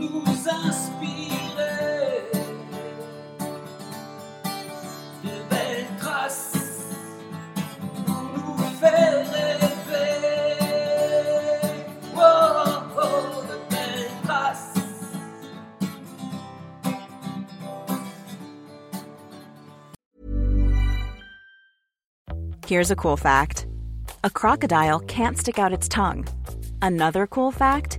nous inspirer de belles traces pour nous faire rêver. Oh, oh, de belles traces. Here's a cool fact. A crocodile can't stick out its tongue. Another cool fact,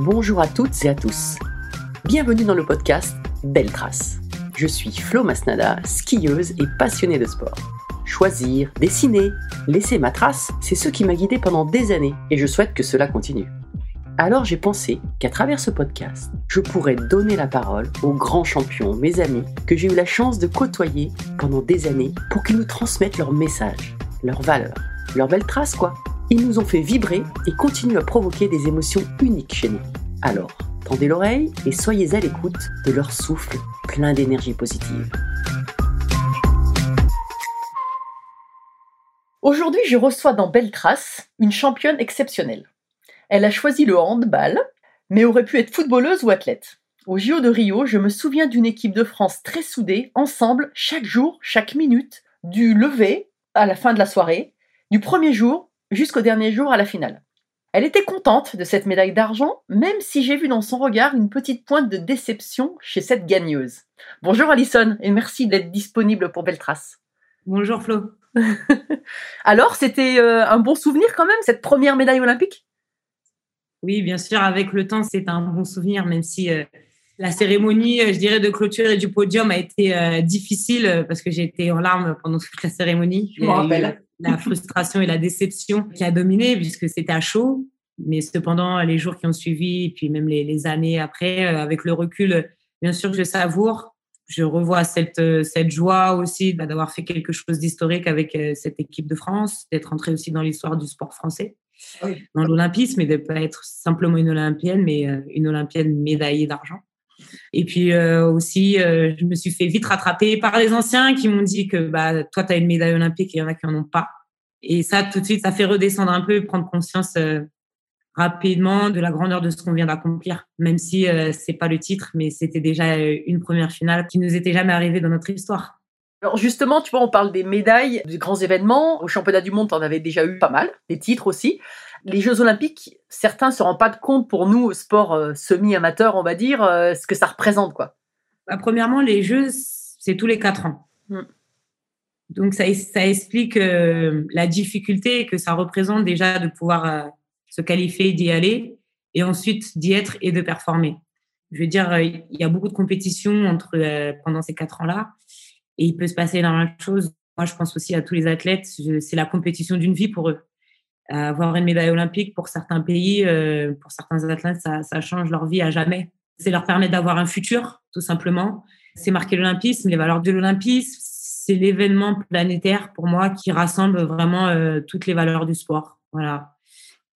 Bonjour à toutes et à tous. Bienvenue dans le podcast Belle Trace. Je suis Flo Masnada, skieuse et passionnée de sport. Choisir, dessiner, laisser ma trace, c'est ce qui m'a guidée pendant des années et je souhaite que cela continue. Alors j'ai pensé qu'à travers ce podcast, je pourrais donner la parole aux grands champions, mes amis, que j'ai eu la chance de côtoyer pendant des années pour qu'ils nous transmettent leurs messages, leurs valeurs, leurs belles traces quoi. Ils nous ont fait vibrer et continuent à provoquer des émotions uniques chez nous. Alors, tendez l'oreille et soyez à l'écoute de leur souffle plein d'énergie positive. Aujourd'hui, je reçois dans Belle Trace une championne exceptionnelle. Elle a choisi le handball, mais aurait pu être footballeuse ou athlète. Au JO de Rio, je me souviens d'une équipe de France très soudée, ensemble, chaque jour, chaque minute, du lever à la fin de la soirée, du premier jour jusqu'au dernier jour à la finale. Elle était contente de cette médaille d'argent, même si j'ai vu dans son regard une petite pointe de déception chez cette gagneuse. Bonjour Alison, et merci d'être disponible pour Belle Trace. Bonjour Flo. Alors, c'était un bon souvenir quand même, cette première médaille olympique ? Oui, bien sûr, avec le temps, c'est un bon souvenir, même si la cérémonie, je dirais, de clôture et du podium a été difficile parce que j'ai été en larmes pendant toute la cérémonie. Je me rappelle. La frustration et la déception qui a dominé puisque c'était à chaud. Mais cependant, les jours qui ont suivi, et puis même les années après, avec le recul, bien sûr, je savoure. Je revois cette joie aussi d'avoir fait quelque chose d'historique avec cette équipe de France, d'être entrée aussi dans l'histoire du sport français. Oui. Dans l'olympisme et de ne pas être simplement une olympienne, mais une olympienne médaillée d'argent. Et puis aussi, je me suis fait vite rattraper par les anciens qui m'ont dit que toi, tu as une médaille olympique et il y en a qui n'en ont pas. Et ça, tout de suite, ça fait redescendre un peu, prendre conscience rapidement de la grandeur de ce qu'on vient d'accomplir, même si ce n'est pas le titre, mais c'était déjà une première finale qui ne nous était jamais arrivée dans notre histoire. Alors justement, tu vois, on parle des médailles, des grands événements. Au championnat du monde, t'en avais déjà eu pas mal, des titres aussi. Les Jeux Olympiques, certains ne se rendent pas compte pour nous, sport semi-amateur, on va dire, ce que ça représente, quoi. Premièrement, les Jeux, c'est tous les 4 ans. Donc, ça explique la difficulté que ça représente déjà de pouvoir se qualifier, d'y aller et ensuite d'y être et de performer. Je veux dire, il y a beaucoup de compétitions pendant ces 4 ans-là. Et il peut se passer énormément de choses. Moi, je pense aussi à tous les athlètes. C'est la compétition d'une vie pour eux. Avoir une médaille olympique pour certains pays, pour certains athlètes, ça change leur vie à jamais. C'est leur permettre d'avoir un futur, tout simplement. C'est marquer l'olympisme, les valeurs de l'olympisme. C'est l'événement planétaire, pour moi, qui rassemble vraiment toutes les valeurs du sport. Voilà.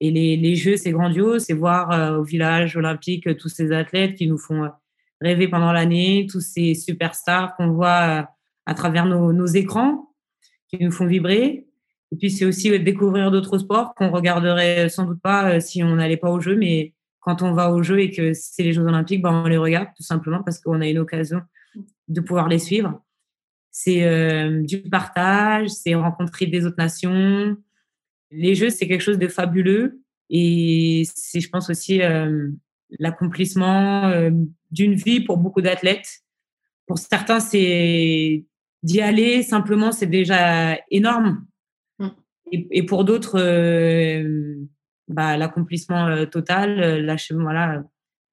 Et les Jeux, c'est grandiose. C'est voir au village olympique tous ces athlètes qui nous font rêvé pendant l'année, tous ces superstars qu'on voit à travers nos écrans qui nous font vibrer. Et puis, c'est aussi découvrir d'autres sports qu'on regarderait sans doute pas si on n'allait pas au jeu. Mais quand on va au jeu et que c'est les Jeux Olympiques, ben, on les regarde tout simplement parce qu'on a une occasion de pouvoir les suivre. C'est du partage, c'est rencontrer des autres nations. Les Jeux, c'est quelque chose de fabuleux. Et c'est, je pense, aussi l'accomplissement d'une vie pour beaucoup d'athlètes. Pour certains, c'est d'y aller simplement, c'est déjà énorme. Et pour d'autres, l'accomplissement total,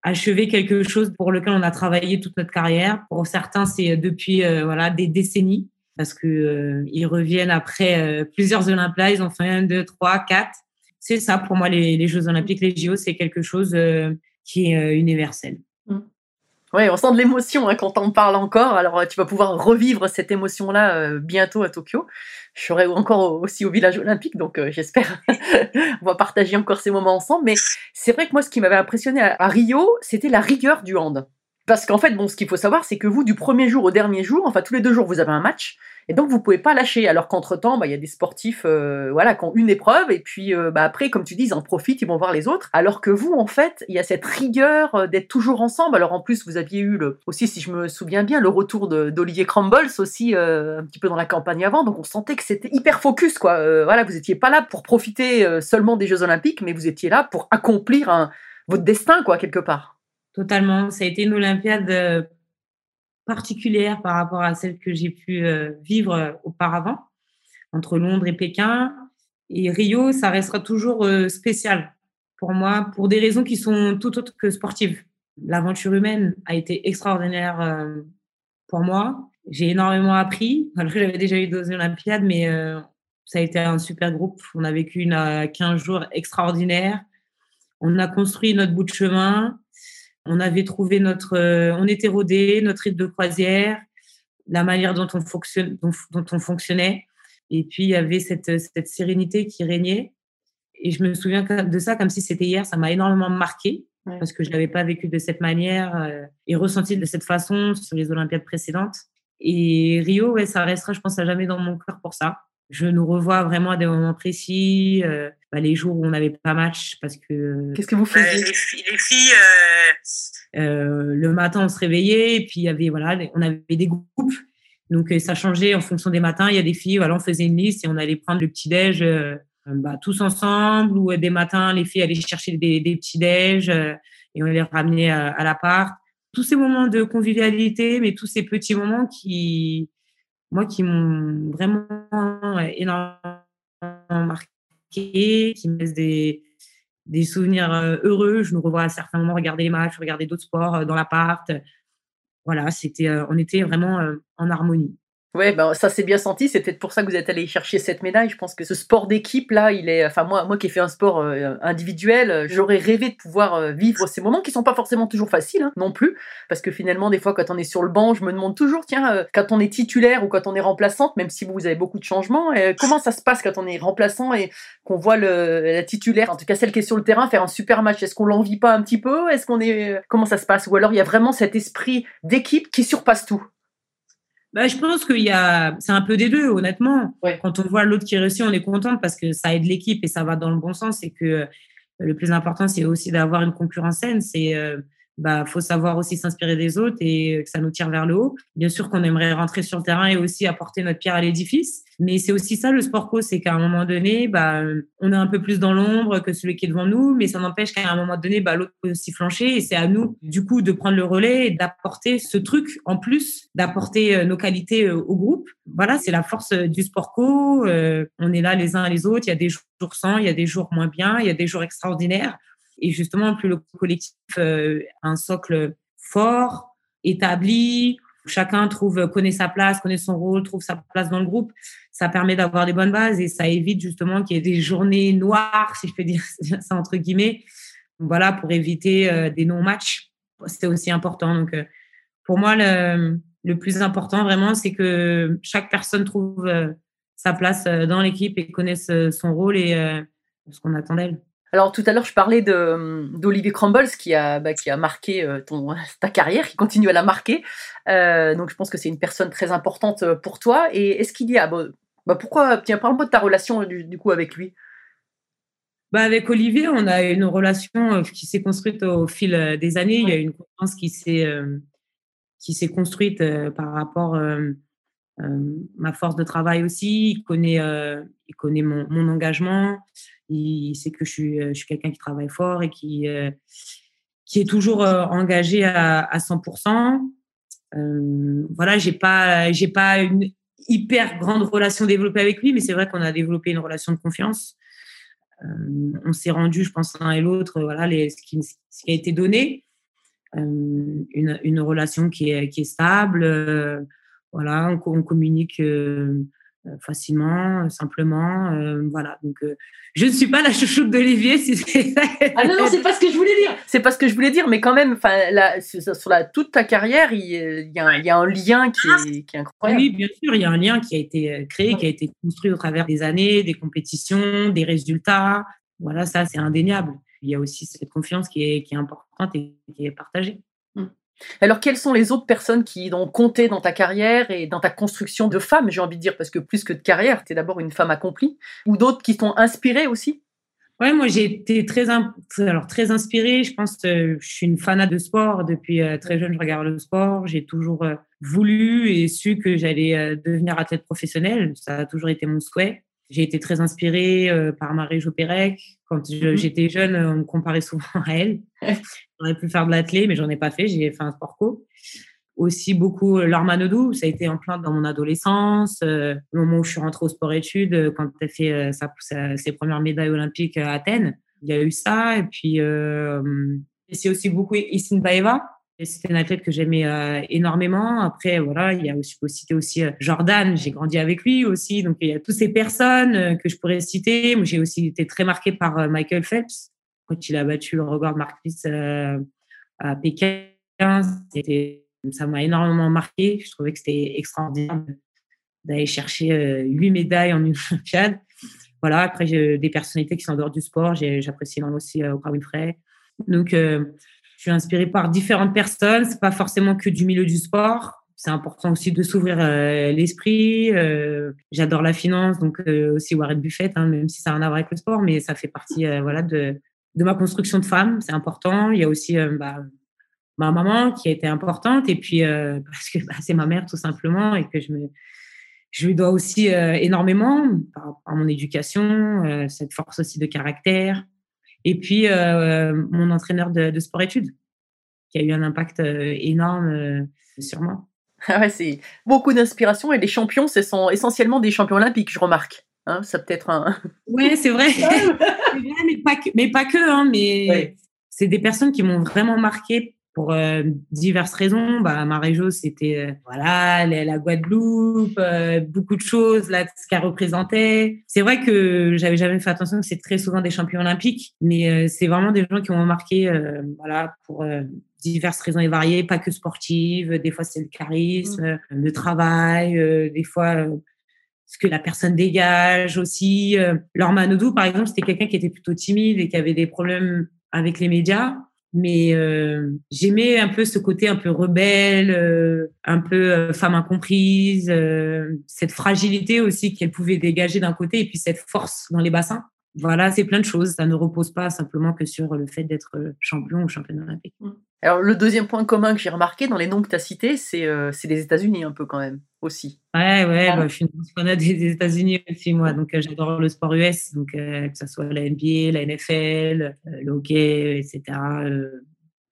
achever quelque chose pour lequel on a travaillé toute notre carrière. Pour certains, c'est depuis des décennies, parce qu'ils reviennent après plusieurs Olympiades, ils ont fait 1, 2, 3, 4. C'est ça, pour moi, les Jeux Olympiques, les JO, c'est quelque chose qui est universel. Ouais, on sent de l'émotion quand t'en parles encore. Alors, tu vas pouvoir revivre cette émotion-là bientôt à Tokyo. Je serai encore aussi au village olympique, donc j'espère on va partager encore ces moments ensemble. Mais c'est vrai que moi, ce qui m'avait impressionné à Rio, c'était la rigueur du hand. Parce qu'en fait, ce qu'il faut savoir, c'est que vous, du premier jour au dernier jour, enfin tous les 2 jours, vous avez un match. Et donc, vous ne pouvez pas lâcher. Alors qu'entre-temps, il y a des sportifs qui ont une épreuve. Et puis, après, comme tu dis, ils en profitent, ils vont voir les autres. Alors que vous, en fait, il y a cette rigueur d'être toujours ensemble. Alors, en plus, vous aviez eu aussi, si je me souviens bien, le retour d'Olivier Crumbles aussi, un petit peu dans la campagne avant. Donc, on sentait que c'était hyper focus, quoi. Vous n'étiez pas là pour profiter seulement des Jeux Olympiques, mais vous étiez là pour accomplir votre destin, quoi, quelque part. Totalement. Ça a été une Olympiade... particulière par rapport à celle que j'ai pu vivre auparavant, entre Londres et Pékin. Et Rio, ça restera toujours spécial pour moi, pour des raisons qui sont tout autres que sportives. L'aventure humaine a été extraordinaire pour moi. J'ai énormément appris. Alors, j'avais déjà eu 2 Olympiades, mais ça a été un super groupe. On a vécu 15 jours extraordinaires. On a construit notre bout de chemin. On avait trouvé on était rodés, notre rythme de croisière, la manière dont on fonctionnait. Et puis, il y avait cette sérénité qui régnait. Et je me souviens de ça comme si c'était hier. Ça m'a énormément marquée parce que je l'avais pas vécu de cette manière et ressenti de cette façon sur les Olympiades précédentes. Et Rio, ça restera, je pense, à jamais dans mon cœur pour ça. Je nous revois vraiment à des moments précis, les jours où on n'avait pas match parce que... Qu'est-ce que vous faisiez les filles le matin, on se réveillait et puis il y avait, on avait des groupes. Donc, ça changeait en fonction des matins. Il y a des filles, on faisait une liste et on allait prendre le petit-déj tous ensemble ou des matins, les filles allaient chercher des petits-déj et on les ramenait à l'appart. Tous ces moments de convivialité, mais tous ces petits moments qui m'ont vraiment énormément marqué, qui me laissent des souvenirs heureux. Je me revois à certains moments regarder les matchs, regarder d'autres sports dans l'appart. Voilà, on était vraiment en harmonie. Oui, ça s'est bien senti. C'est peut-être pour ça que vous êtes allé chercher cette médaille. Je pense que ce sport d'équipe, là, il est. Enfin, moi qui ai fait un sport individuel, j'aurais rêvé de pouvoir vivre ces moments qui ne sont pas forcément toujours faciles non plus. Parce que finalement, des fois, quand on est sur le banc, je me demande toujours, tiens, quand on est titulaire ou quand on est remplaçante, même si vous avez beaucoup de changements, comment ça se passe quand on est remplaçant et qu'on voit la titulaire, en tout cas celle qui est sur le terrain, faire un super match? Est-ce qu'on l'envie pas un petit peu? Comment ça se passe? Ou alors, il y a vraiment cet esprit d'équipe qui surpasse tout? Je pense c'est un peu des deux, honnêtement. Ouais. Quand on voit l'autre qui réussit, on est contente parce que ça aide l'équipe et ça va dans le bon sens. Et que le plus important, c'est aussi d'avoir une concurrence saine. C'est, faut savoir aussi s'inspirer des autres et que ça nous tire vers le haut. Bien sûr qu'on aimerait rentrer sur le terrain et aussi apporter notre pierre à l'édifice. Mais c'est aussi ça, le sport co, c'est qu'à un moment donné, on est un peu plus dans l'ombre que celui qui est devant nous. Mais ça n'empêche qu'à un moment donné, l'autre peut aussi flancher. Et c'est à nous, du coup, de prendre le relais et d'apporter ce truc en plus, d'apporter nos qualités au groupe. Voilà, c'est la force du sport co. On est là les uns les autres. Il y a des jours sans, il y a des jours moins bien, il y a des jours extraordinaires. Et justement, plus le collectif a un socle fort, établi, chacun connaît sa place, connaît son rôle, trouve sa place dans le groupe, ça permet d'avoir des bonnes bases et ça évite justement qu'il y ait des journées noires, si je peux dire ça entre guillemets, voilà, pour éviter des non-matchs. C'est aussi important. Donc, pour moi, le plus important vraiment, c'est que chaque personne trouve sa place dans l'équipe et connaisse son rôle et ce qu'on attend d'elle. Alors tout à l'heure, je parlais d'Olivier Crumbles qui a marqué ta carrière, qui continue à la marquer. Donc je pense que c'est une personne très importante pour toi. Et est-ce qu'il y a... Tiens, parle-moi de ta relation du coup avec lui. Avec Olivier, on a une relation qui s'est construite au fil des années. Il y a une confiance qui s'est construite par rapport ma force de travail aussi. Il connaît mon engagement. Il sait que je suis quelqu'un qui travaille fort et qui est toujours engagé à 100%. J'ai pas une hyper grande relation développée avec lui, mais c'est vrai qu'on a développé une relation de confiance. On s'est rendu, je pense, l'un et l'autre, ce qui a été donné, une relation qui est stable. On communique facilement, simplement. Donc, je ne suis pas la chouchoute d'Olivier. Si c'est... Ah non, c'est pas ce que je voulais dire. C'est pas ce que je voulais dire, mais quand même, enfin, toute ta carrière, il y a un lien qui est incroyable. Oui, bien sûr, il y a un lien qui a été créé, qui a été construit au travers des années, des compétitions, des résultats. Voilà, ça, c'est indéniable. Il y a aussi cette confiance qui est importante et qui est partagée. Alors, quelles sont les autres personnes qui ont compté dans ta carrière et dans ta construction de femme, j'ai envie de dire, parce que plus que de carrière, tu es d'abord une femme accomplie, ou d'autres qui t'ont inspirée aussi? Oui, moi, j'ai été très inspirée. Je pense que je suis une fanat de sport. Depuis très jeune, je regarde le sport. J'ai toujours voulu et su que j'allais devenir athlète professionnelle. Ça a toujours été mon souhait. J'ai été très inspirée par Marie-Jo Pérec. Quand j'étais jeune, on me comparait souvent à elle. J'aurais pu faire de l'athlé, mais je n'en ai pas fait. J'ai fait un sport co. Aussi beaucoup Laure Manaudou. Ça a été en plein dans mon adolescence. Au moment où je suis rentrée au sport-études, quand elle a fait ses premières médailles olympiques à Athènes, il y a eu ça. Et puis, c'est aussi beaucoup Isinbaeva. C'était une athlète que j'aimais énormément. Après, il y a aussi, Jordan. J'ai grandi avec lui aussi. Donc, il y a toutes ces personnes que je pourrais citer. Moi, j'ai aussi été très marquée par Michael Phelps. Quand il a battu le record Marquis à Pékin, ça m'a énormément marquée. Je trouvais que c'était extraordinaire d'aller chercher 8 médailles en une Olympiade. Voilà. Après, j'ai des personnalités qui sont en dehors du sport. J'apprécie aussi Oprah Winfrey. Donc, je suis inspirée par différentes personnes. C'est pas forcément que du milieu du sport. C'est important aussi de s'ouvrir l'esprit. J'adore la finance, donc aussi Warren Buffett, même si ça n'a rien à voir avec le sport, mais ça fait partie de ma construction de femme. C'est important. Il y a aussi ma maman qui a été importante, et puis parce que c'est ma mère tout simplement, et que je lui dois aussi énormément par mon éducation, cette force aussi de caractère. Et puis, mon entraîneur de sport-études, qui a eu un impact énorme sur moi. Ah ouais, c'est beaucoup d'inspiration. Et les champions, ce sont essentiellement des champions olympiques, je remarque. Hein, ça peut être un... Oui, c'est vrai. mais pas que. Mais c'est des personnes qui m'ont vraiment marquée pour diverses raisons. Marie-Jo, c'était la Guadeloupe, beaucoup de choses, ce qu'elle représentait. C'est vrai que j'avais jamais fait attention que c'est très souvent des champions olympiques, mais c'est vraiment des gens qui m'ont marqué pour diverses raisons et variées, pas que sportives. Des fois, c'est le charisme, le travail, des fois... ce que la personne dégage aussi. Laure Manaudou, par exemple, c'était quelqu'un qui était plutôt timide et qui avait des problèmes avec les médias. Mais j'aimais un peu ce côté un peu rebelle, un peu femme incomprise, cette fragilité aussi qu'elle pouvait dégager d'un côté, et puis cette force dans les bassins. Voilà, c'est plein de choses. Ça ne repose pas simplement que sur le fait d'être champion ou championne olympique. Alors, le deuxième point commun que j'ai remarqué dans les noms que tu as cités, c'est les États-Unis un peu quand même aussi. Je suis une grosse fan des États-Unis aussi, moi. Donc, j'adore le sport US, donc, que ce soit la NBA, la NFL, le hockey, etc.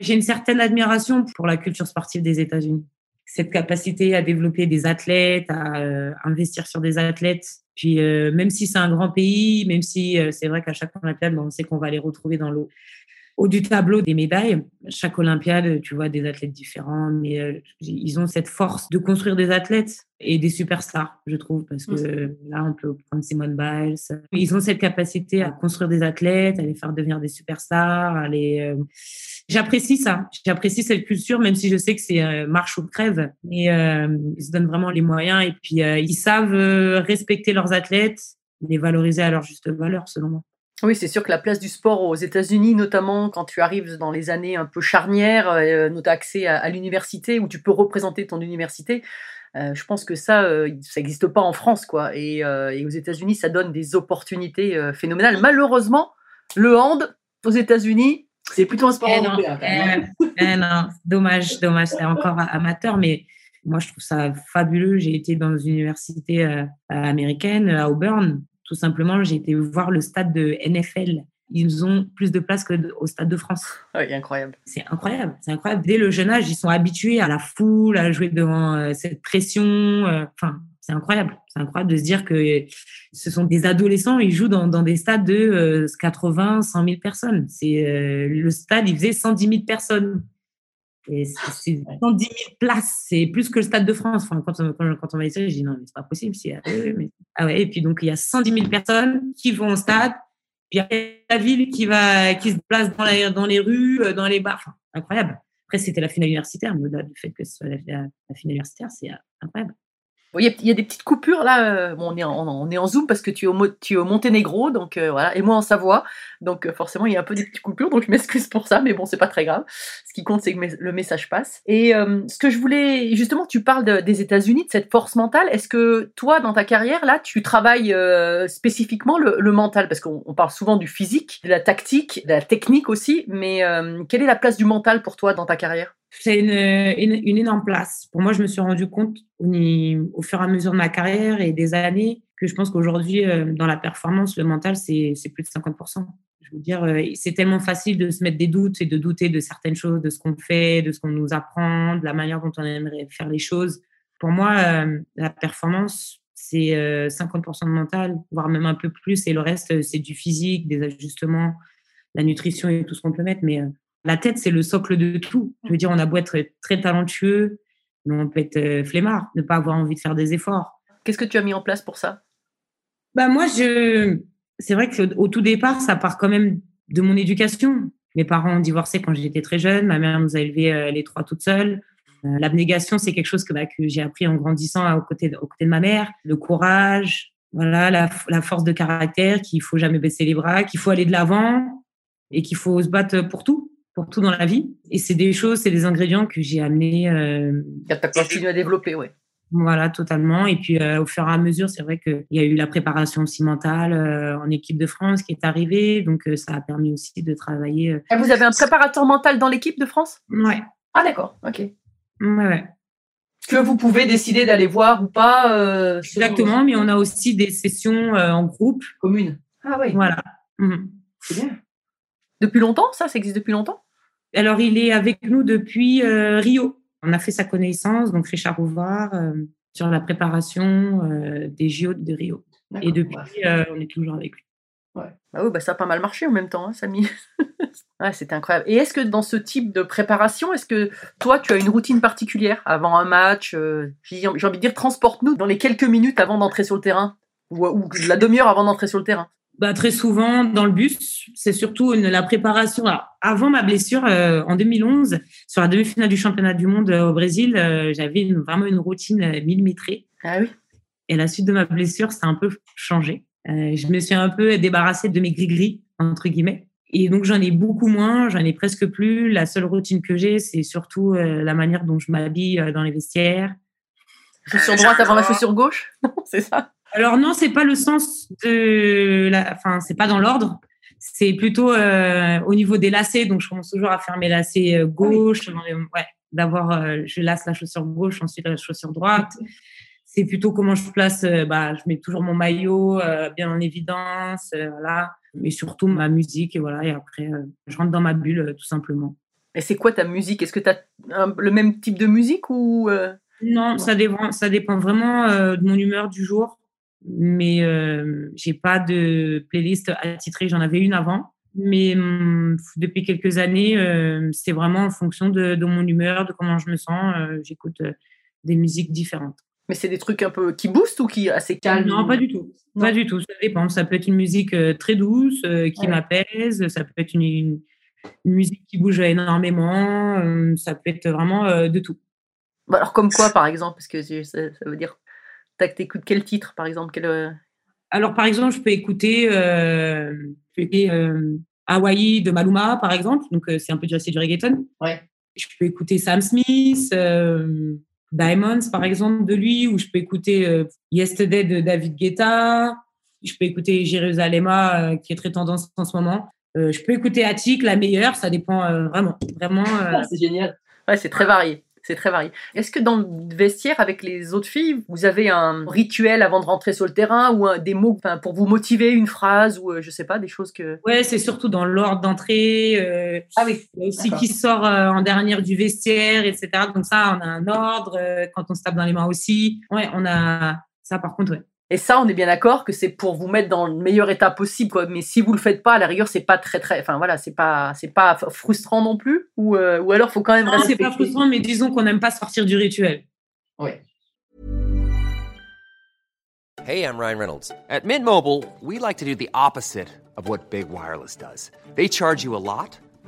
J'ai une certaine admiration pour la culture sportive des États-Unis. Cette capacité à développer des athlètes, à investir sur des athlètes. Puis, même si c'est un grand pays, même si c'est vrai qu'à chaque Olympiade, on sait qu'on va les retrouver dans le haut du tableau des médailles. Chaque Olympiade, tu vois des athlètes différents, mais ils ont cette force de construire des athlètes et des superstars, je trouve, parce que là, on peut prendre Simone Biles. Ils ont cette capacité à construire des athlètes, à les faire devenir des superstars. J'apprécie ça. J'apprécie cette culture, même si je sais que c'est marche ou crève. Et ils se donnent vraiment les moyens. Et puis, ils savent respecter leurs athlètes, les valoriser à leur juste valeur, selon moi. Oui, c'est sûr que la place du sport aux États-Unis, notamment quand tu arrives dans les années un peu charnières, tu as accès à l'université où tu peux représenter ton université. Je pense que ça n'existe pas en France, quoi. Et aux États-Unis, ça donne des opportunités phénoménales. Malheureusement, le hand aux États-Unis, c'est plutôt un sport européen. Non, dommage, c'est encore amateur, mais moi je trouve ça fabuleux. J'ai été dans une université américaine à Auburn. Tout simplement, j'ai été voir le stade de NFL. Ils ont plus de place qu'au Stade de France. Oui, incroyable. C'est incroyable. Dès le jeune âge, ils sont habitués à la foule, à jouer devant cette pression. Enfin, c'est incroyable. C'est incroyable de se dire que ce sont des adolescents, ils jouent dans des stades de 80, 100 000 personnes. Le stade, il faisait 110 000 personnes. Et c'est 110 000 places, c'est plus que le Stade de France. Enfin, quand on m'a dit ça, j'ai dit non, mais c'est pas possible. Et puis donc, il y a 110 000 personnes qui vont au stade. Puis après, la ville qui se déplace dans les rues, dans les bars. Enfin, incroyable. Après, c'était la finale universitaire, mais au-delà du fait que ce soit la finale universitaire, c'est incroyable. Il y a des petites coupures là. Bon, on est en Zoom parce que tu es au Monténégro, donc voilà, et moi en Savoie, donc forcément il y a un peu des petites coupures, donc je m'excuse pour ça, mais bon, c'est pas très grave. Ce qui compte, c'est que le message passe. Et ce que je voulais, justement, tu parles des États-Unis, de cette force mentale. Est-ce que toi, dans ta carrière là, tu travailles spécifiquement le mental, parce qu'on parle souvent du physique, de la tactique, de la technique aussi, mais quelle est la place du mental pour toi dans ta carrière ? C'est une énorme place. Pour moi, je me suis rendu compte au fur et à mesure de ma carrière et des années que je pense qu'aujourd'hui, dans la performance, le mental, c'est plus de 50%. Je veux dire, c'est tellement facile de se mettre des doutes et de douter de certaines choses, de ce qu'on fait, de ce qu'on nous apprend, de la manière dont on aimerait faire les choses. Pour moi, la performance, c'est 50% de mental, voire même un peu plus. Et le reste, c'est du physique, des ajustements, la nutrition et tout ce qu'on peut mettre. Mais la tête, c'est le socle de tout. Je veux dire, on a beau être très talentueux, mais on peut être flemmard, ne pas avoir envie de faire des efforts. Qu'est-ce que tu as mis en place pour ça ? Bah moi, c'est vrai qu'au tout départ, ça part quand même de mon éducation. Mes parents ont divorcé quand j'étais très jeune. Ma mère nous a élevés les trois toutes seules. L'abnégation, c'est quelque chose que j'ai appris en grandissant aux côtés de ma mère. Le courage, voilà, la force de caractère, qu'il ne faut jamais baisser les bras, qu'il faut aller de l'avant et qu'il faut se battre pour tout dans la vie. Et c'est des choses, c'est des ingrédients que j'ai amenés. Tu as continué à développer, oui. Voilà, totalement. Et puis, au fur et à mesure, c'est vrai qu'il y a eu la préparation aussi mentale en équipe de France qui est arrivée. Donc, ça a permis aussi de travailler. Vous avez un préparateur mental dans l'équipe de France ? Oui. Ah, d'accord. OK. Ouais. Que vous pouvez décider d'aller voir ou pas. Exactement, mais on a aussi des sessions en groupe. Commune. Ah oui. Voilà. Mmh. C'est bien. Depuis longtemps, ça existe depuis longtemps ? Alors, il est avec nous depuis Rio. On a fait sa connaissance, donc Richard Rouvard, sur la préparation des JO de Rio. D'accord, et depuis, on est toujours avec lui. Ouais. Ah oui, ça a pas mal marché en même temps, hein, Samy. Ouais, c'était incroyable. Et est-ce que dans ce type de préparation, est-ce que toi, tu as une routine particulière avant un match ? J'ai envie de dire, transporte-nous dans les quelques minutes avant d'entrer sur le terrain ou la demi-heure avant d'entrer sur le terrain. Bah, très souvent, dans le bus, c'est surtout la préparation. Alors, avant ma blessure, en 2011, sur la demi-finale du championnat du monde au Brésil, j'avais vraiment une routine millimétrée. Ah oui. Et à la suite de ma blessure, ça a un peu changé. Je me suis un peu débarrassée de mes gris-gris, entre guillemets. Et donc, j'en ai beaucoup moins, j'en ai presque plus. La seule routine que j'ai, c'est surtout la manière dont je m'habille dans les vestiaires. Chaussure droite avant la chaussure gauche, c'est ça ? Alors non, c'est pas le sens de c'est pas dans l'ordre. C'est plutôt au niveau des lacets. Donc je commence toujours à faire mes lacets gauche. Ouais, d'abord je lace la chaussure gauche, ensuite la chaussure droite. C'est plutôt comment je place. Je mets toujours mon maillot bien en évidence, voilà. Mais surtout ma musique et voilà. Et après je rentre dans ma bulle tout simplement. Et c'est quoi ta musique ? Est-ce que tu as le même type de musique ou Non, ça dépend vraiment de mon humeur du jour. Mais j'ai pas de playlist attitrée. J'en avais une avant, mais depuis quelques années, c'est vraiment en fonction de mon humeur, de comment je me sens. J'écoute des musiques différentes. Mais c'est des trucs un peu qui boostent ou qui assez calmes ? Non, pas du tout. Non. Pas du tout. Ça dépend. Ça peut être une musique très douce qui m'apaise. Ça peut être une musique qui bouge énormément. Ça peut être vraiment de tout. Bah alors comme quoi, par exemple, parce que ça veut dire. T'écoutes quel titre, par exemple ? Alors, par exemple, je peux écouter Hawaï de Maluma, par exemple. Donc, c'est un peu du reggaeton. Ouais. Je peux écouter Sam Smith, Diamonds, par exemple, de lui. Ou je peux écouter Yesterday de David Guetta. Je peux écouter Jerusalema, qui est très tendance en ce moment. Je peux écouter Atik, la meilleure. Ça dépend vraiment. C'est génial. Ouais, c'est très varié. C'est très varié. Est-ce que dans le vestiaire, avec les autres filles, vous avez un rituel avant de rentrer sur le terrain ou des mots pour vous motiver, une phrase ou je sais pas, des choses que... Ouais, c'est surtout dans l'ordre d'entrée. Ah oui. Aussi qui sort en dernière du vestiaire, etc. Donc ça, on a un ordre. Quand on se tape dans les mains aussi. Ouais, on a ça par contre, ouais. Et ça, on est bien d'accord que c'est pour vous mettre dans le meilleur état possible, quoi. Mais si vous le faites pas, à la rigueur, c'est pas très, enfin voilà, c'est pas frustrant non plus. Ou alors, faut quand même respecter. C'est pas frustrant, mais disons qu'on n'aime pas sortir du rituel. Oui. Hey, I'm Ryan Reynolds. At Mint Mobile, we like to do the opposite of what Big Wireless does. They charge you a lot.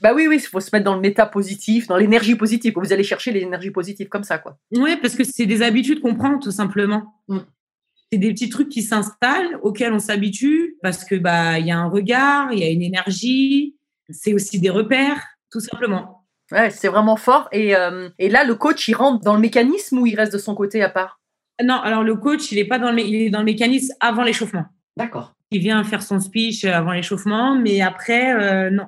Bah oui, il faut se mettre dans le méta positif, dans l'énergie positive. Vous allez chercher l'énergie positive comme ça, quoi. Oui, parce que c'est des habitudes qu'on prend, tout simplement. Mm. C'est des petits trucs qui s'installent, auxquels on s'habitue, parce que bah, y a un regard, il y a une énergie, c'est aussi des repères, tout simplement. Ouais, c'est vraiment fort. Et là, le coach, il rentre dans le mécanisme ou il reste de son côté à part ? Non, alors le coach, il est pas dans il est dans le mécanisme avant l'échauffement. D'accord. Il vient faire son speech avant l'échauffement, mais après, non.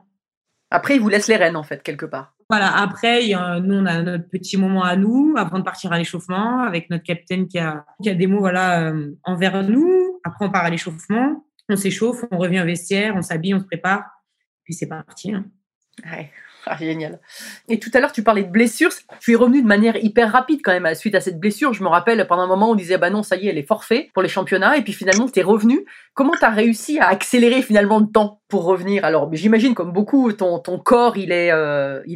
Après, il vous laisse les rênes, en fait, quelque part. Voilà, après, nous, on a notre petit moment à nous, avant de partir à l'échauffement, avec notre capitaine qui a des mots envers nous. Après, on part à l'échauffement, on s'échauffe, on revient au vestiaire, on s'habille, on se prépare, puis c'est parti. Hein. Ouais. Ah, génial. Et tout à l'heure, tu parlais de blessures. Tu es revenu de manière hyper rapide quand même suite à cette blessure. Je me rappelle, pendant un moment, on disait bah non, ça y est, elle est forfait pour les championnats. Et puis finalement, tu es revenu. Comment tu as réussi à accélérer finalement le temps pour revenir ? Alors, j'imagine, comme beaucoup, ton corps, il est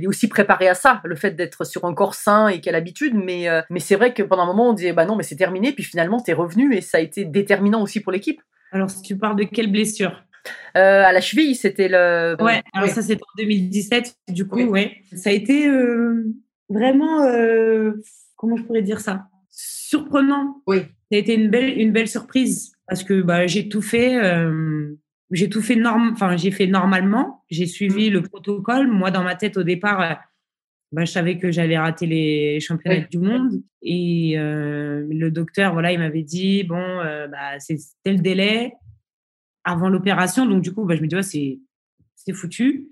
aussi préparé à ça, le fait d'être sur un corps sain et quelle habitude. Mais c'est vrai que pendant un moment, on disait bah non, mais c'est terminé. Puis finalement, tu es revenu et ça a été déterminant aussi pour l'équipe. Alors, si tu parles de quelle blessure ? À la cheville, c'était le... Ouais, alors ça, c'était en 2017, du coup, ouais. Ça a été vraiment... comment je pourrais dire ça ? Surprenant. Oui. Ça a été une belle surprise parce que j'ai tout fait... j'ai fait normalement. J'ai suivi le protocole. Moi, dans ma tête, au départ, je savais que j'allais rater les championnats du monde. Et le docteur, il m'avait dit, c'était le délai... avant l'opération, donc du coup, je me disais, c'est foutu.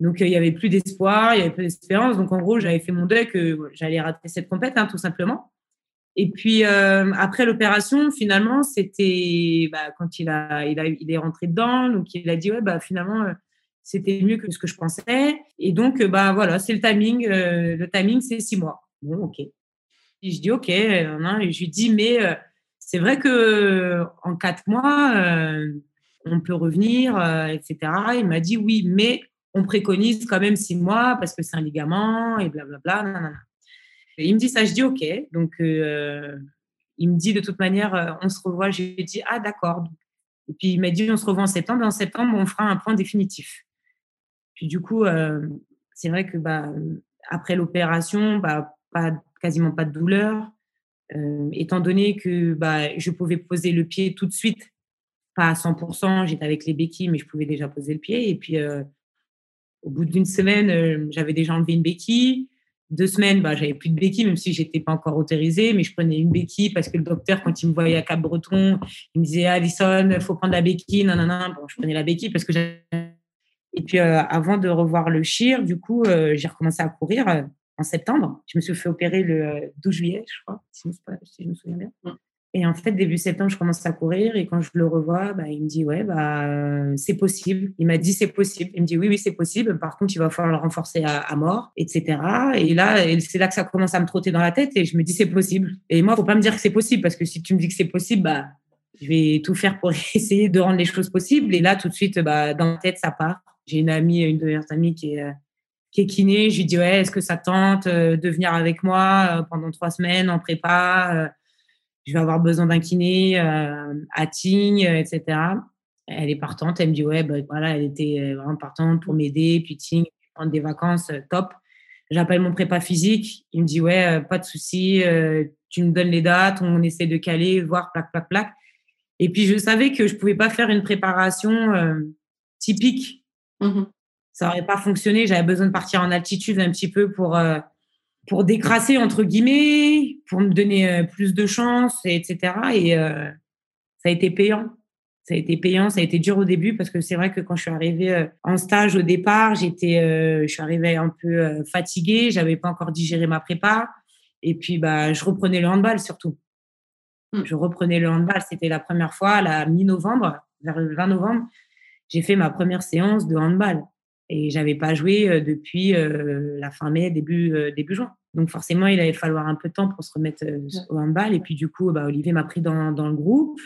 Donc, il n'y avait plus d'espoir, il n'y avait plus d'espérance. Donc, en gros, j'avais fait mon deuil que j'allais rater cette compète, hein, tout simplement. Et puis, après l'opération, finalement, c'était quand il est rentré dedans. Donc, il a dit, finalement, c'était mieux que ce que je pensais. Et donc, c'est le timing. Le timing, c'est 6 mois. Bon, OK. Et je dis, OK. Et je lui dis, mais c'est vrai qu'en 4 mois... on peut revenir, etc. Il m'a dit oui, mais on préconise quand même 6 mois parce que c'est un ligament et blablabla. Nanana. Et il me dit ça, je dis OK. Donc, il me dit de toute manière, on se revoit. J'ai dit ah, d'accord. Et puis, il m'a dit on se revoit en septembre. Et en septembre, on fera un point définitif. Puis, du coup, c'est vrai que après l'opération, quasiment pas de douleur. Étant donné que je pouvais poser le pied tout de suite, pas à 100%, j'étais avec les béquilles, mais je pouvais déjà poser le pied. Et puis, au bout d'une semaine, j'avais déjà enlevé une béquille. 2 semaines, j'avais plus de béquille, même si j'étais pas encore autorisée, mais je prenais une béquille parce que le docteur, quand il me voyait à Cap-Breton, il me disait « Alison, il faut prendre la béquille, nanana ». Bon, je prenais la béquille parce que j'avais... Et puis, avant de revoir le CHIR, du coup, j'ai recommencé à courir en septembre. Je me suis fait opérer le 12 juillet, je crois, si je me souviens bien. Et en fait, début septembre, je commence à courir. Et quand je le revois, il me dit « ouais, c'est possible ». Il m'a dit « c'est possible ». Il me dit « oui, c'est possible. Par contre, il va falloir le renforcer à mort, etc. » Et là, c'est là que ça commence à me trotter dans la tête. Et je me dis « c'est possible ». Et moi, il ne faut pas me dire que c'est possible. Parce que si tu me dis que c'est possible, je vais tout faire pour essayer de rendre les choses possibles. Et là, tout de suite, dans la tête, ça part. J'ai une amie, une de mes amies qui est kiné. Je lui dis « ouais, est-ce que ça tente de venir avec moi pendant 3 semaines en prépa ? Je vais avoir besoin d'un kiné à Tignes, etc. » Elle est partante. Elle me dit « ouais, voilà, elle était vraiment partante pour m'aider. Puis Tignes, prendre des vacances, top. » J'appelle mon prépa physique. Il me dit « ouais, pas de souci. Tu me donnes les dates. On essaie de caler, voir, plaque. » Et puis, je savais que je ne pouvais pas faire une préparation typique. Mm-hmm. Ça n'aurait pas fonctionné. J'avais besoin de partir en altitude un petit peu pour décrasser, entre guillemets, pour me donner plus de chance, etc. Et ça a été payant. Ça a été dur au début parce que c'est vrai que quand je suis arrivée en stage au départ, je suis arrivée un peu fatiguée. J'avais pas encore digéré ma prépa. Et puis, je reprenais le handball surtout. Je reprenais le handball. C'était la première fois, la mi-novembre, vers le 20 novembre, j'ai fait ma première séance de handball. Et j'avais pas joué depuis la fin mai, début juin. Donc forcément, il allait falloir un peu de temps pour se remettre au handball. Et puis du coup, Olivier m'a pris dans le groupe.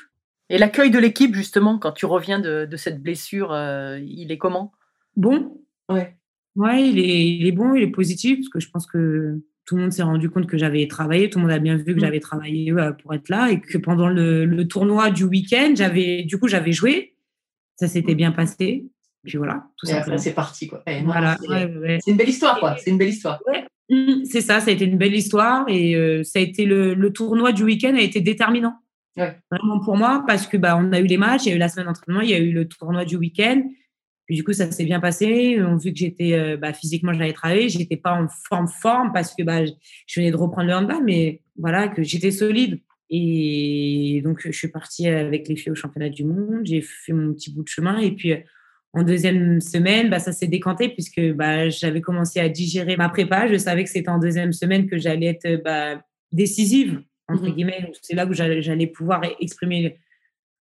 Et l'accueil de l'équipe, justement, quand tu reviens de cette blessure, il est comment ? Bon. Ouais, il est bon, il est positif, parce que je pense que tout le monde s'est rendu compte que j'avais travaillé. Tout le monde a bien vu que j'avais travaillé pour être là. Et que pendant le tournoi du week-end, j'avais joué. Ça s'était bien passé. Puis voilà, tout ça. C'est parti, quoi. Voilà, c'est une belle histoire, quoi. C'est une belle histoire. Ouais. C'est ça a été une belle histoire. Et ça a été le tournoi du week-end a été déterminant. Ouais. Vraiment pour moi, parce que on a eu les matchs, il y a eu la semaine d'entraînement, il y a eu le tournoi du week-end. Puis du coup, ça s'est bien passé. Vu que j'étais physiquement, j'avais travaillé, j'étais pas en forme parce que je venais de reprendre le handball, mais voilà, que j'étais solide. Et donc, je suis partie avec les filles au championnat du monde. J'ai fait mon petit bout de chemin et puis. En deuxième semaine, ça s'est décanté puisque j'avais commencé à digérer ma prépa. Je savais que c'était en deuxième semaine que j'allais être décisive, entre guillemets. Donc, c'est là où j'allais pouvoir exprimer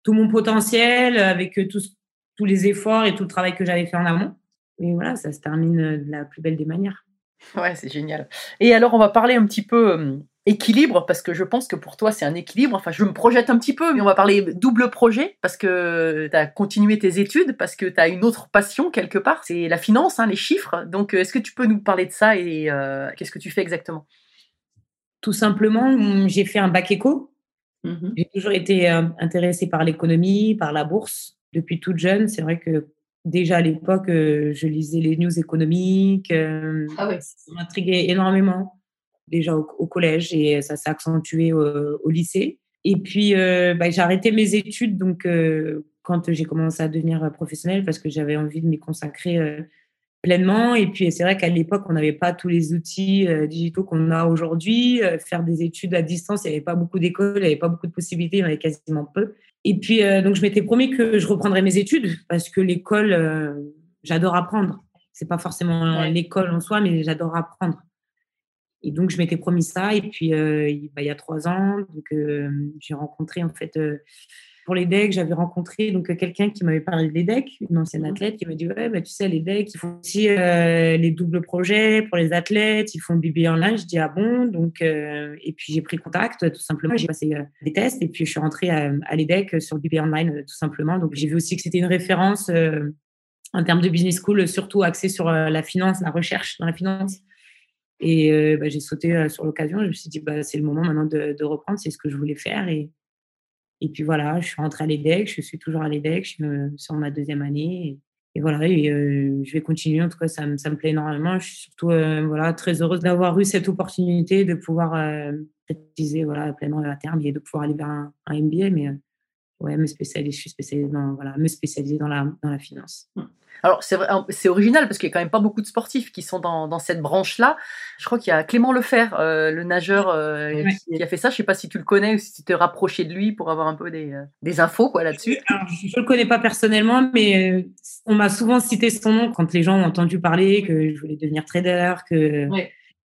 tout mon potentiel avec tous les efforts et tout le travail que j'avais fait en amont. Et voilà, ça se termine de la plus belle des manières. Ouais, c'est génial. Et alors, on va parler un petit peu équilibre, parce que je pense que pour toi, c'est un équilibre. Enfin, je me projette un petit peu, mais on va parler double projet, parce que tu as continué tes études, parce que tu as une autre passion quelque part. C'est la finance, les chiffres. Donc, est-ce que tu peux nous parler de ça et qu'est-ce que tu fais exactement ? Tout simplement, j'ai fait un bac éco. Mm-hmm. J'ai toujours été intéressée par l'économie, par la bourse. Depuis toute jeune, c'est vrai que déjà à l'époque, je lisais les news économiques. Ça m'intriguait énormément, déjà au collège, et ça s'est accentué au lycée. Et puis, j'ai arrêté mes études donc, quand j'ai commencé à devenir professionnelle parce que j'avais envie de m'y consacrer pleinement. Et puis, c'est vrai qu'à l'époque, on n'avait pas tous les outils digitaux qu'on a aujourd'hui. Faire des études à distance, il n'y avait pas beaucoup d'écoles, il n'y avait pas beaucoup de possibilités, il y en avait quasiment peu. Et puis, donc, je m'étais promis que je reprendrais mes études parce que l'école, j'adore apprendre. Ce n'est pas forcément l'école en soi, mais j'adore apprendre. Et donc, je m'étais promis ça. Et puis, il y a 3 ans, donc, j'ai rencontré, en fait, pour l'EDHEC, j'avais rencontré donc, quelqu'un qui m'avait parlé de l'EDHEC, une ancienne athlète, qui m'a dit « ouais, tu sais, l'EDHEC, ils font aussi les doubles projets pour les athlètes, ils font le BBA en ligne. » Je dis « ah bon ?» donc, et puis, j'ai pris contact, tout simplement. J'ai passé des tests et puis je suis rentrée à l'EDHEC sur le BBA en ligne, tout simplement. Donc, j'ai vu aussi que c'était une référence en termes de business school, surtout axée sur la finance, la recherche dans la finance. Et j'ai sauté sur l'occasion. Je me suis dit, c'est le moment maintenant de reprendre. C'est ce que je voulais faire. Et puis voilà, je suis rentrée à l'EDHEC. Je suis toujours à l'EDHEC. Je suis sur ma 2e année. Et voilà, je vais continuer. En tout cas, ça me plaît énormément. Je suis surtout très heureuse d'avoir eu cette opportunité de pouvoir réaliser pleinement à terme et de pouvoir aller vers un MBA. Mais ouais, me spécialiser dans la finance. Alors, c'est vrai, c'est original parce qu'il n'y a quand même pas beaucoup de sportifs qui sont dans cette branche-là. Je crois qu'il y a Clément Lefer, le nageur qui a fait ça. Je ne sais pas si tu le connais ou si tu t'es rapproché de lui pour avoir un peu des infos quoi, là-dessus. Alors, je ne le connais pas personnellement, mais on m'a souvent cité son nom quand les gens ont entendu parler que je voulais devenir trader, que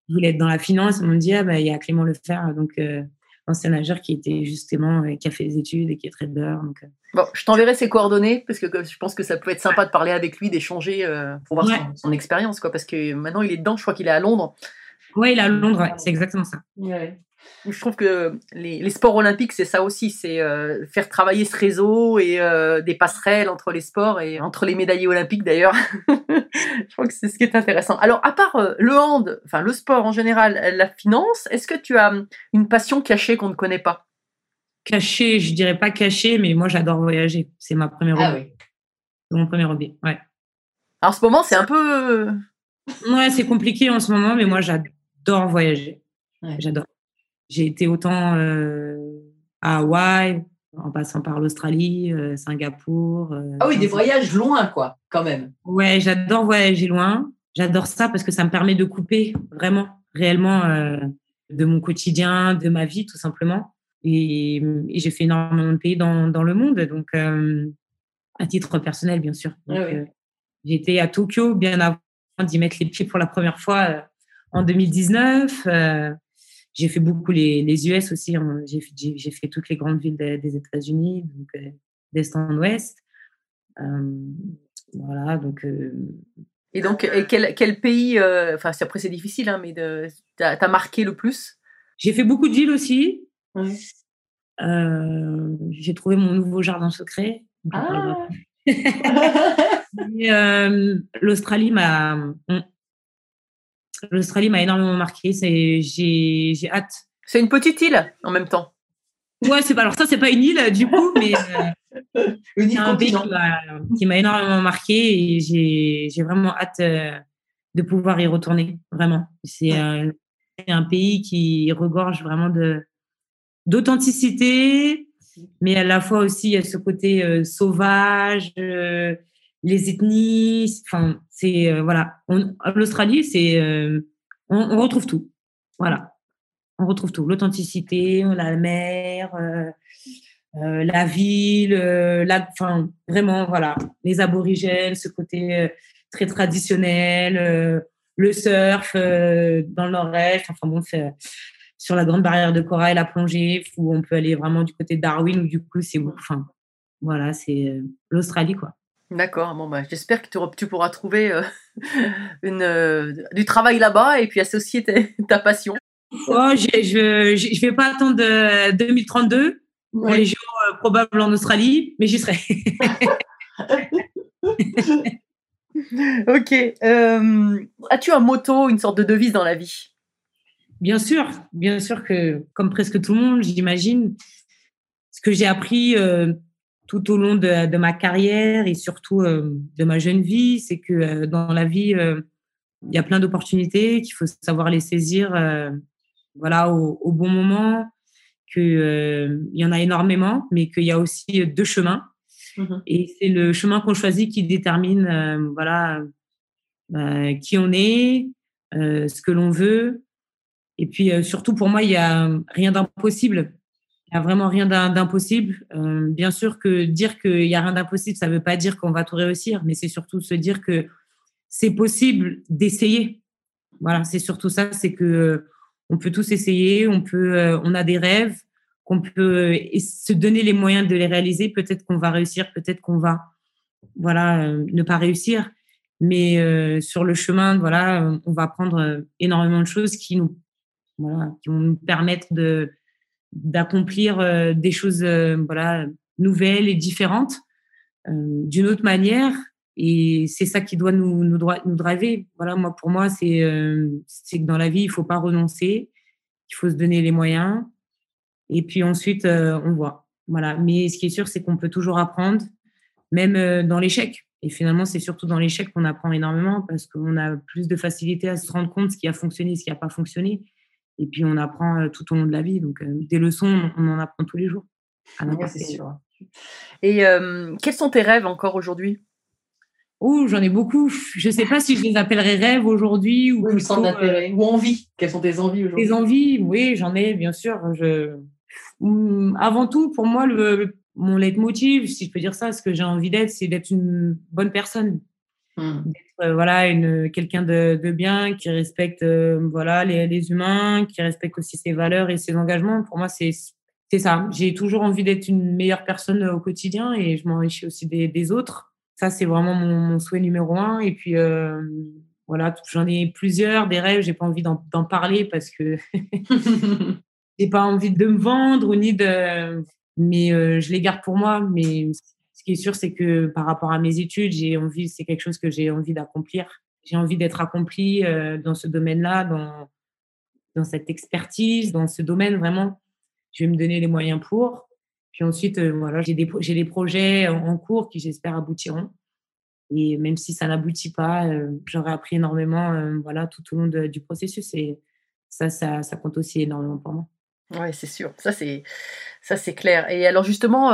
je voulais être dans la finance. On me dit, ah, bah, il y a Clément Lefer, donc... ancien nageur qui était justement qui a fait des études et qui est trader. Donc... Bon, je t'enverrai ses coordonnées parce que je pense que ça peut être sympa de parler avec lui, d'échanger pour voir son expérience, quoi. Parce que maintenant il est dedans, je crois qu'il est à Londres. Oui, il est à Londres, c'est exactement ça. Ouais. Je trouve que les sports olympiques, c'est ça aussi, c'est faire travailler ce réseau et des passerelles entre les sports et entre les médaillés olympiques d'ailleurs. Je crois que c'est ce qui est intéressant. Alors, à part le hand, enfin le sport en général, la finance, est-ce que tu as une passion cachée qu'on ne connaît pas ? Cachée, je dirais pas cachée, mais moi j'adore voyager. C'est ma première hobby. Oui. C'est mon premier hobby, ouais. Alors, en ce moment, c'est un peu... Ouais, c'est compliqué en ce moment, mais moi j'adore voyager. Ouais. J'adore. J'ai été autant à Hawaï, en passant par l'Australie, Singapour. Ah oui, des voyages loin, quoi, quand même. Ouais, j'adore voyager loin. J'adore ça parce que ça me permet de couper vraiment, réellement, de mon quotidien, de ma vie, tout simplement. Et j'ai fait énormément de pays dans le monde, donc à titre personnel, bien sûr. Donc, j'ai été à Tokyo bien avant d'y mettre les pieds pour la première fois en 2019. J'ai fait beaucoup les US aussi. Hein. J'ai fait toutes les grandes villes des États-Unis, donc d'est en ouest. Voilà, donc. Et donc, quel pays, enfin, après c'est difficile, hein, mais t'as marqué le plus? J'ai fait beaucoup d'îles aussi. Ouais. J'ai trouvé mon nouveau jardin secret. Ah. Et, l'Australie m'a. L'Australie m'a énormément marqué, j'ai hâte. C'est une petite île en même temps. Ouais, alors ça, c'est pas une île du coup, mais une île continent. Qui m'a énormément marqué et j'ai vraiment hâte de pouvoir y retourner, vraiment. C'est un pays qui regorge vraiment d'authenticité, mais à la fois aussi, il y a ce côté sauvage, les ethnies, enfin, c'est voilà. L'Australie, c'est on retrouve tout, voilà. On retrouve tout, l'authenticité, la mer, la ville, enfin, vraiment, voilà. Les aborigènes, ce côté très traditionnel, le surf dans le nord-est, enfin bon, sur la grande barrière de corail, la plongée, où on peut aller vraiment du côté de Darwin ou du coup, c'est enfin, voilà, c'est l'Australie, quoi. D'accord, bon bah, j'espère que tu pourras trouver du travail là-bas et puis associer ta passion. Oh, je vais pas attendre 2032 pour les JO probables en Australie, mais j'y serai. Ok. As-tu un motto, une sorte de devise dans la vie ? Bien sûr que, comme presque tout le monde, j'imagine, ce que j'ai appris... tout au long de ma carrière et surtout de ma jeune vie, c'est que dans la vie, il y a plein d'opportunités, qu'il faut savoir les saisir voilà, au bon moment, qu'il y en a énormément, mais qu'il y a aussi deux chemins. Mm-hmm. Et c'est le chemin qu'on choisit qui détermine voilà, qui on est, ce que l'on veut. Et puis, surtout, pour moi, il n'y a rien d'impossible. Il n'y a vraiment rien d'impossible. Bien sûr que dire qu'il n'y a rien d'impossible, ça ne veut pas dire qu'on va tout réussir, mais c'est surtout se dire que c'est possible d'essayer. Voilà, c'est surtout ça, c'est qu'on peut tous essayer, on a des rêves, qu'on peut se donner les moyens de les réaliser. Peut-être qu'on va réussir, peut-être qu'on va voilà, ne pas réussir. Mais sur le chemin, voilà, on va apprendre énormément de choses qui vont nous permettre d'accomplir des choses voilà, nouvelles et différentes d'une autre manière. Et c'est ça qui doit nous driver. Voilà, pour moi, c'est que dans la vie, il ne faut pas renoncer, il faut se donner les moyens. Et puis ensuite, on voit. Voilà. Mais ce qui est sûr, c'est qu'on peut toujours apprendre, même dans l'échec. Et finalement, c'est surtout dans l'échec qu'on apprend énormément parce qu'on a plus de facilité à se rendre compte de ce qui a fonctionné et ce qui n'a pas fonctionné. Et puis, on apprend tout au long de la vie. Donc, des leçons, on en apprend tous les jours. Ah, non, c'est sûr. Et quels sont tes rêves encore aujourd'hui ? Ouh, j'en ai beaucoup. Je ne sais pas si je les appellerais rêves aujourd'hui ou plutôt, ou envie. Quelles sont tes envies aujourd'hui ? Tes envies, oui, j'en ai, bien sûr. Avant tout, pour moi, mon leitmotiv, si je peux dire ça, ce que j'ai envie d'être, c'est d'être une bonne personne. D'être quelqu'un de bien qui respecte les humains, qui respecte aussi ses valeurs et ses engagements. Pour moi, c'est ça. J'ai toujours envie d'être une meilleure personne au quotidien et je m'enrichis aussi des autres. Ça, c'est vraiment mon souhait numéro 1. Et puis, j'en ai plusieurs, des rêves. J'ai pas envie d'en parler parce que j'ai pas envie de me vendre ou ni de... Mais je les garde pour moi. Mais ce qui est sûr, c'est que par rapport à mes études, c'est quelque chose que j'ai envie d'accomplir. J'ai envie d'être accomplie dans ce domaine-là, dans cette expertise, dans ce domaine vraiment. Je vais me donner les moyens pour. Puis ensuite, j'ai des projets en cours qui, j'espère, aboutiront. Et même si ça n'aboutit pas, j'aurai appris énormément tout au long du processus. Et ça compte aussi énormément pour moi. Oui, c'est sûr. Ça, c'est clair. Et alors, justement,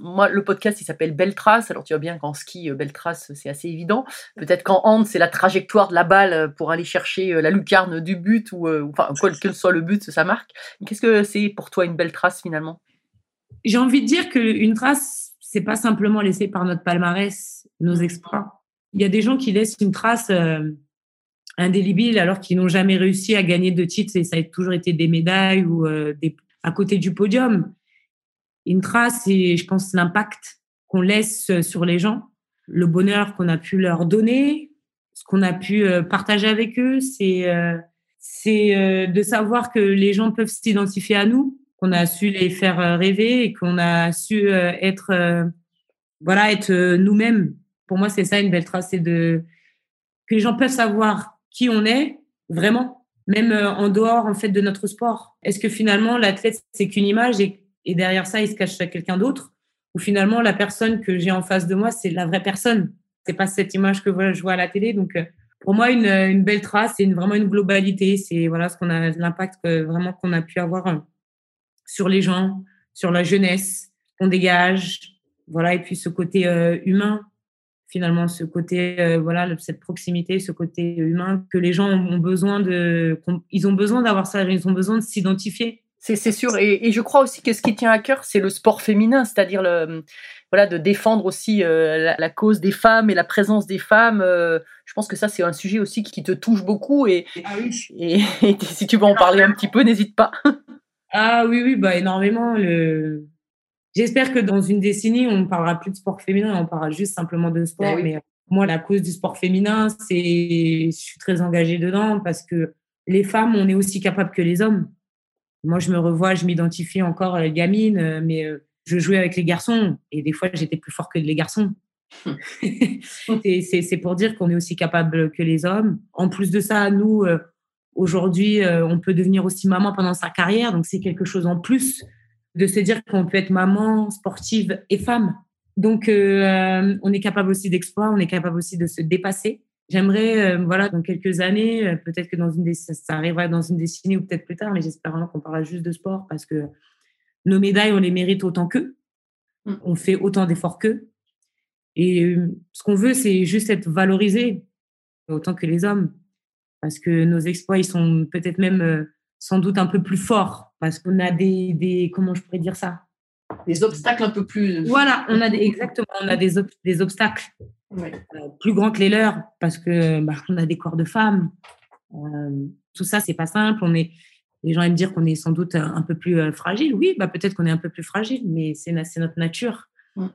moi, le podcast, il s'appelle Belle Trace. Alors, tu vois bien qu'en ski, Belle Trace, c'est assez évident. Peut-être qu'en hand, c'est la trajectoire de la balle pour aller chercher la lucarne du but ou quel que soit le but, ça marque. Qu'est-ce que c'est pour toi une belle trace, finalement ? J'ai envie de dire qu'une trace, c'est pas simplement laissé par notre palmarès, nos exploits. Il y a des gens qui laissent une trace... indélébile alors qu'ils n'ont jamais réussi à gagner de titres et ça a toujours été des médailles ou à côté du podium. Une trace, c'est, je pense, l'impact qu'on laisse sur les gens, le bonheur qu'on a pu leur donner, ce qu'on a pu partager avec eux, c'est de savoir que les gens peuvent s'identifier à nous, qu'on a su les faire rêver et qu'on a su être nous-mêmes. Pour moi, c'est ça une belle trace, c'est que les gens peuvent savoir qui on est, vraiment, même en dehors en fait, de notre sport. Est-ce que finalement, l'athlète, c'est qu'une image et derrière ça, il se cache quelqu'un d'autre ? Ou finalement, la personne que j'ai en face de moi, c'est la vraie personne. Ce n'est pas cette image que je vois à la télé. Donc, pour moi, une belle trace, c'est vraiment une globalité. C'est l'impact vraiment qu'on a pu avoir sur les gens, sur la jeunesse, qu'on dégage. Voilà, et puis ce côté humain. Finalement, ce côté, cette proximité, ce côté humain que les gens ont besoin ils ont besoin d'avoir ça, ils ont besoin de s'identifier. C'est sûr. Et je crois aussi que ce qui tient à cœur, c'est le sport féminin, c'est-à-dire de défendre aussi la cause des femmes et la présence des femmes. Je pense que ça, c'est un sujet aussi qui te touche beaucoup. Et si tu veux en parler un petit peu, n'hésite pas. Ah oui, énormément. J'espère que dans une décennie, on ne parlera plus de sport féminin, on parlera juste simplement de sport. Oui. Mais moi, la cause du sport féminin, je suis très engagée dedans parce que les femmes, on est aussi capables que les hommes. Moi, je me revois, je m'identifie encore gamine, mais je jouais avec les garçons et des fois, j'étais plus forte que les garçons. C'est pour dire qu'on est aussi capable que les hommes. En plus de ça, nous, aujourd'hui, on peut devenir aussi maman pendant sa carrière, donc c'est quelque chose en plus. De se dire qu'on peut être maman, sportive et femme. Donc, on est capable aussi d'exploits, on est capable aussi de se dépasser. J'aimerais, dans quelques années, peut-être que ça arrivera dans une décennie ou peut-être plus tard, mais j'espère vraiment qu'on parlera juste de sport parce que nos médailles, on les mérite autant qu'eux. On fait autant d'efforts qu'eux. Et ce qu'on veut, c'est juste être valorisé autant que les hommes parce que nos exploits, ils sont peut-être même... sans doute un peu plus fort, parce qu'on a des comment je pourrais dire ça ? Des obstacles un peu plus... Voilà, on a des obstacles plus grands que les leurs, parce qu'on a des corps de femmes. Tout ça, c'est pas simple. Les gens aiment dire qu'on est sans doute un peu plus fragile. Oui, peut-être qu'on est un peu plus fragile, mais c'est notre nature. Ouais.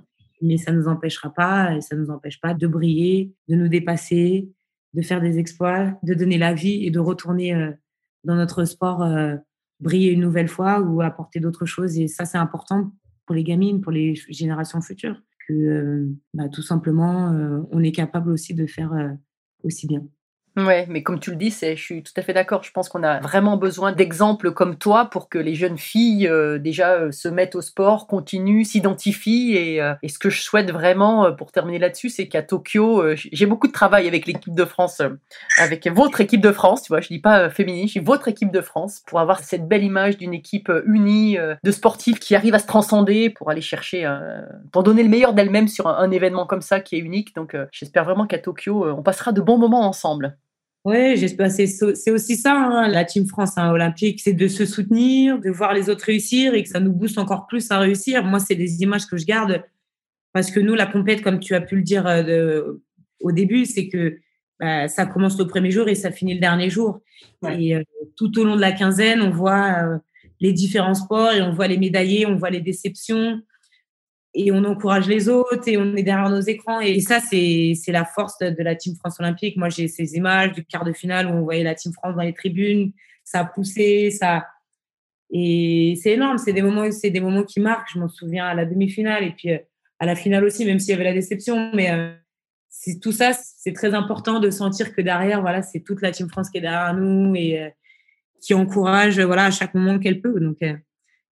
Mais ça ne nous empêchera pas, et ça ne nous empêche pas de briller, de nous dépasser, de faire des exploits, de donner la vie et de retourner... dans notre sport, briller une nouvelle fois ou apporter d'autres choses. Et ça, c'est important pour les gamines, pour les générations futures, que tout simplement, on est capable aussi de faire aussi bien. Ouais, mais comme tu le dis, je suis tout à fait d'accord. Je pense qu'on a vraiment besoin d'exemples comme toi pour que les jeunes filles déjà se mettent au sport, continuent, s'identifient. Et ce que je souhaite vraiment, pour terminer là-dessus, c'est qu'à Tokyo, j'ai beaucoup de travail avec l'équipe de France, avec votre équipe de France. Tu vois, je dis pas féminine, je dis votre équipe de France, pour avoir cette belle image d'une équipe unie de sportifs qui arrivent à se transcender pour aller chercher, pour donner le meilleur d'elle-même sur un événement comme ça qui est unique. Donc, j'espère vraiment qu'à Tokyo, on passera de bons moments ensemble. Oui, j'espère. C'est aussi ça, hein, la Team France olympique, c'est de se soutenir, de voir les autres réussir et que ça nous booste encore plus à réussir. Moi, c'est des images que je garde parce que nous, la compète, comme tu as pu le dire au début, c'est que ça commence le premier jour et ça finit le dernier jour. Ouais. Et tout au long de la quinzaine, on voit les différents sports et on voit les médaillés, on voit les déceptions et on encourage les autres et on est derrière nos écrans. Et ça, c'est la force de la Team France Olympique. Moi, j'ai ces images du quart de finale où on voyait la Team France dans les tribunes, ça a poussé, ça... Et c'est énorme, c'est des moments qui marquent. Je m'en souviens à la demi-finale et puis à la finale aussi, même s'il y avait la déception. Mais c'est, tout ça, c'est très important de sentir que derrière, voilà, c'est toute la Team France qui est derrière nous et qui encourage voilà, à chaque moment qu'elle peut. Donc...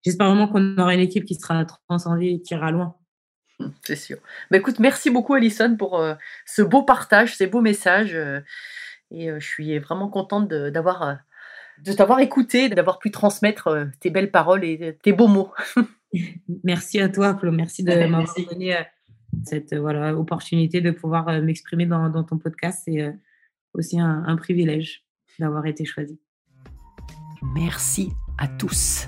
j'espère vraiment qu'on aura une équipe qui sera transcendée et qui ira loin. C'est sûr. Bah, écoute, merci beaucoup, Alison, pour ce beau partage, ces beaux messages. Et je suis vraiment contente de t'avoir écouté, d'avoir pu transmettre tes belles paroles et tes beaux mots. Merci à toi, Flo. Merci de m'avoir donné cette opportunité de pouvoir m'exprimer dans ton podcast. C'est aussi un privilège d'avoir été choisie. Merci à tous.